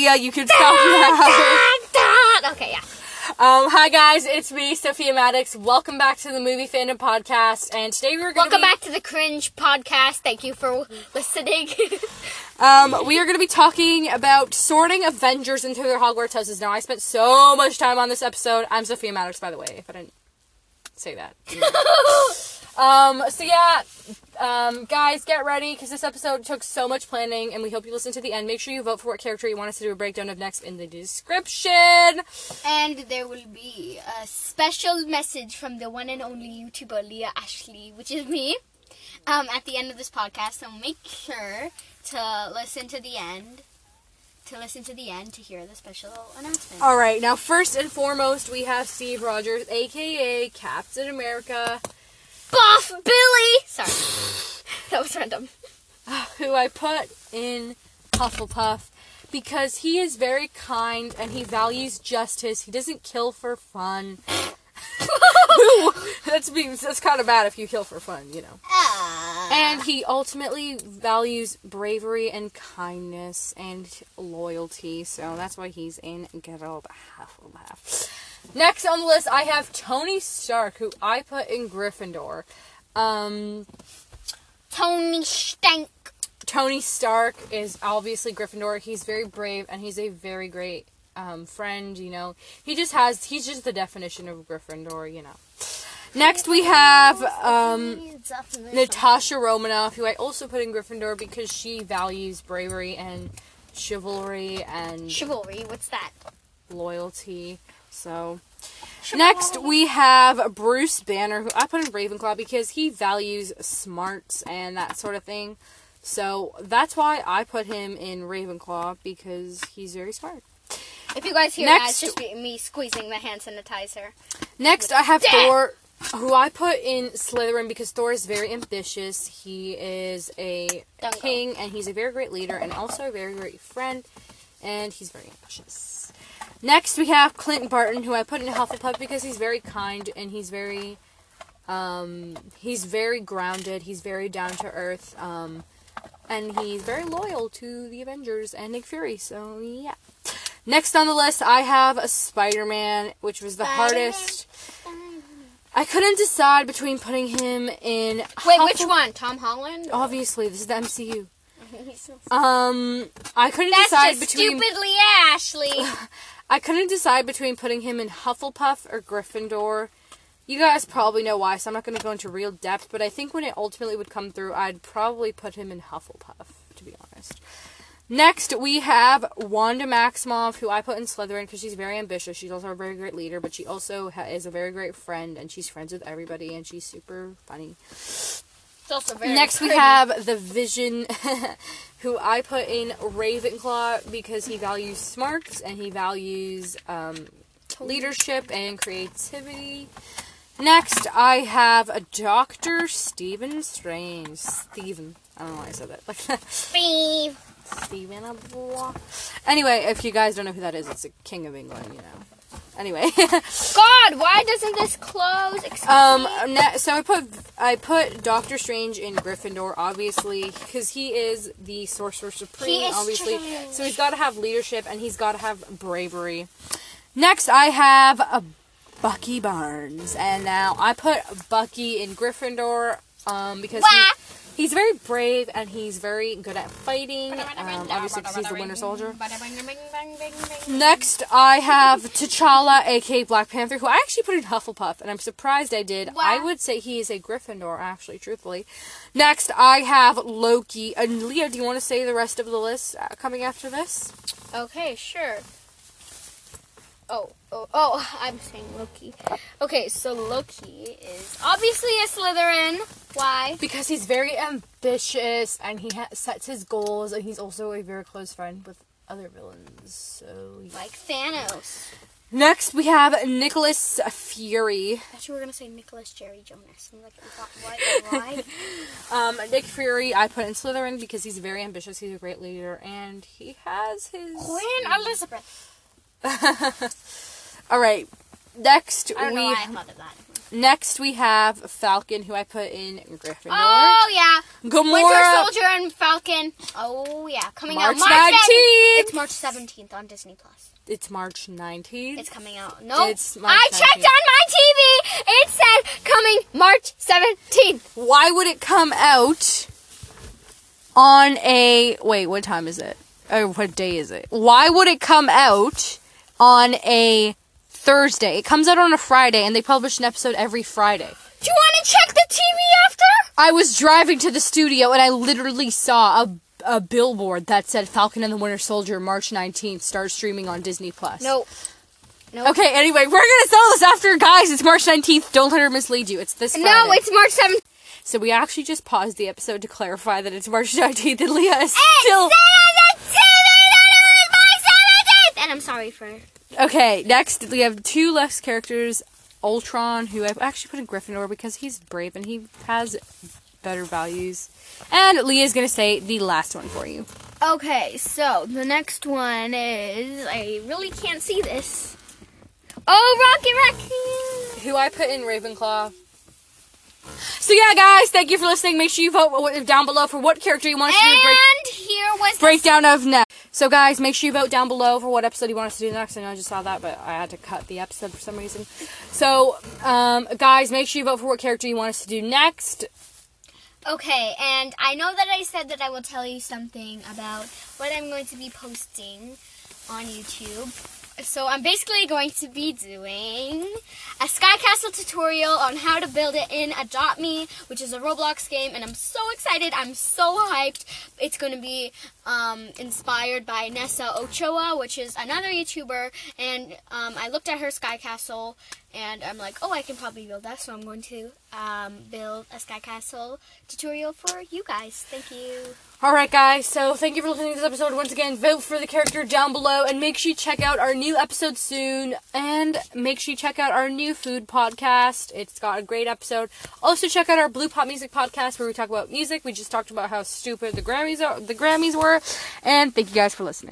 Leah, you can stop now. Okay, yeah. Hi guys, it's me, Sophia Maddox. Welcome back to the Movie Fandom Podcast, and today we're going to welcome back to the Cringe Podcast. Thank you for listening. We are going to be talking about sorting Avengers into their Hogwarts houses. Now, I spent so much time on this episode. I'm Sophia Maddox, by the way, if I didn't say that. Guys, get ready, because this episode took so much planning, and we hope you listen to the end. Make sure you vote for what character you want us to do a breakdown of next in the description. And there will be a special message from the one and only YouTuber, Leah Ashley, which is me, at the end of this podcast, so make sure to listen to the end. To hear the special announcement. Alright, now first and foremost, we have Steve Rogers, a.k.a. Captain America. Buff Billy! Sorry. That was random. Who I put in Hufflepuff because he is very kind and he values justice. He doesn't kill for fun. That's kind of bad if you kill for fun, you know. And he ultimately values bravery and kindness and loyalty, so that's why he's in good old Hufflepuff. Next on the list, I have Tony Stark, who I put in Gryffindor. Tony Stark is obviously Gryffindor. He's very brave, and he's a very great friend, you know. He's just the definition of Gryffindor, you know. Next we have Natasha Romanoff, who I also put in Gryffindor because she values bravery and chivalry and... Chivalry, what's that? Loyalty. So, next we have Bruce Banner, who I put in Ravenclaw because he values smarts and that sort of thing. So, that's why I put him in Ravenclaw, because he's very smart. If you guys hear that, it's just me squeezing the hand sanitizer. Next, I have Thor, who I put in Slytherin because Thor is very ambitious. He is a king, and he's a very great leader, and also a very great friend, and he's very ambitious. Next, we have Clint Barton, who I put in Hufflepuff because he's very kind, and he's very grounded, he's very down-to-earth, and he's very loyal to the Avengers and Nick Fury, so yeah. Next on the list, I have a Spider-Man, which was the hardest. I couldn't decide between putting him in... Wait, which one? Tom Holland? Obviously, this is the MCU. I couldn't decide between... That's stupidly Ashley! I couldn't decide between putting him in Hufflepuff or Gryffindor. You guys probably know why, so I'm not going to go into real depth, but I think when it ultimately would come through, I'd probably put him in Hufflepuff, to be honest. Next, we have Wanda Maximoff, who I put in Slytherin because she's very ambitious. She's also a very great leader, but she also is a very great friend, and she's friends with everybody, and she's super funny. Next, we have the Vision, who I put in Ravenclaw because he values smarts and he values leadership and creativity. Next, I have a Dr. Stephen Strange. Stephen. I don't know why I said that like that. Steve. Stephen. Anyway, if you guys don't know who that is, it's the King of England, you know. Anyway. God, why doesn't this close? So I put Doctor Strange in Gryffindor, obviously, because he is the Sorcerer Supreme, obviously. Strange. So he's got to have leadership, and he's got to have bravery. Next, I have a Bucky Barnes, and now I put Bucky in Gryffindor, because he's very brave, and he's very good at fighting, obviously because he's the Winter Soldier. Next, I have T'Challa, a.k.a. Black Panther, who I actually put in Hufflepuff, and I'm surprised I did. Wow. I would say he is a Gryffindor, actually, truthfully. Next, I have Loki. And Leah, do you want to say the rest of the list coming after this? Okay, sure. Oh, I'm saying Loki. Okay, so Loki is obviously a Slytherin. Why? Because he's very ambitious, and he sets his goals, and he's also a very close friend with other villains, so... Yeah. Like Thanos. Next, we have Nicholas Fury. I thought you were going to say Nicholas Jerry Jonas. I'm like, why? Nick Fury, I put in Slytherin because he's very ambitious, he's a great leader, and he has his... Queen Elizabeth. Alright, next we... I don't know why I thought of that. Next, we have Falcon, who I put in Gryffindor. Oh, yeah. Gamora. Winter Soldier and Falcon. Oh, yeah. Coming out March 19th. It's March 17th on Disney+. It's March 19th. It's coming out. No, it's March 19th. I checked on my TV. It said coming March 17th. Why would it come out on a... Wait, what time is it? Or what day is it? Why would it come out on a... Thursday. It comes out on a Friday, and they publish an episode every Friday. Do you want to check the TV after? I was driving to the studio, and I literally saw a billboard that said Falcon and the Winter Soldier, March 19th, starts streaming on Disney+. Nope. Okay, anyway, we're going to sell this after, guys. It's March 19th. Don't let her mislead you. It's this Friday. No, it's March 7th. So we actually just paused the episode to clarify that it's March 19th, and Leah is still... And I'm sorry for... Okay, next we have two less characters, Ultron, who I've actually put in Gryffindor because he's brave and he has better values. And Leah's going to say the last one for you. Okay, so the next one is, I really can't see this. Oh, Rocket Raccoon! Who I put in Ravenclaw. So yeah, guys, thank you for listening. Make sure you vote down below for what character you want us to do. And here was the breakdown of next. So, guys, make sure you vote down below for what episode you want us to do next. I know I just saw that, but I had to cut the episode for some reason. So, guys, make sure you vote for what character you want us to do next. Okay, and I know that I said that I will tell you something about what I'm going to be posting on YouTube. So, I'm basically going to be doing a Sky Castle tutorial on how to build it in Adopt Me, which is a Roblox game, and I'm so excited. I'm so hyped. It's going to be inspired by Nessa Ochoa, which is another YouTuber, and I looked at her Sky Castle, and I'm like, oh, I can probably build that, so I'm going to build a Sky Castle tutorial for you guys. Thank you. Alright, guys, so thank you for listening to this episode. Once again, vote for the character down below, and make sure you check out our new episode soon, and make sure you check out our new food podcast. It's got a great episode. Also, check out our Blue Pop Music podcast, where we talk about music. We just talked about how stupid the Grammys were, and thank you guys for listening.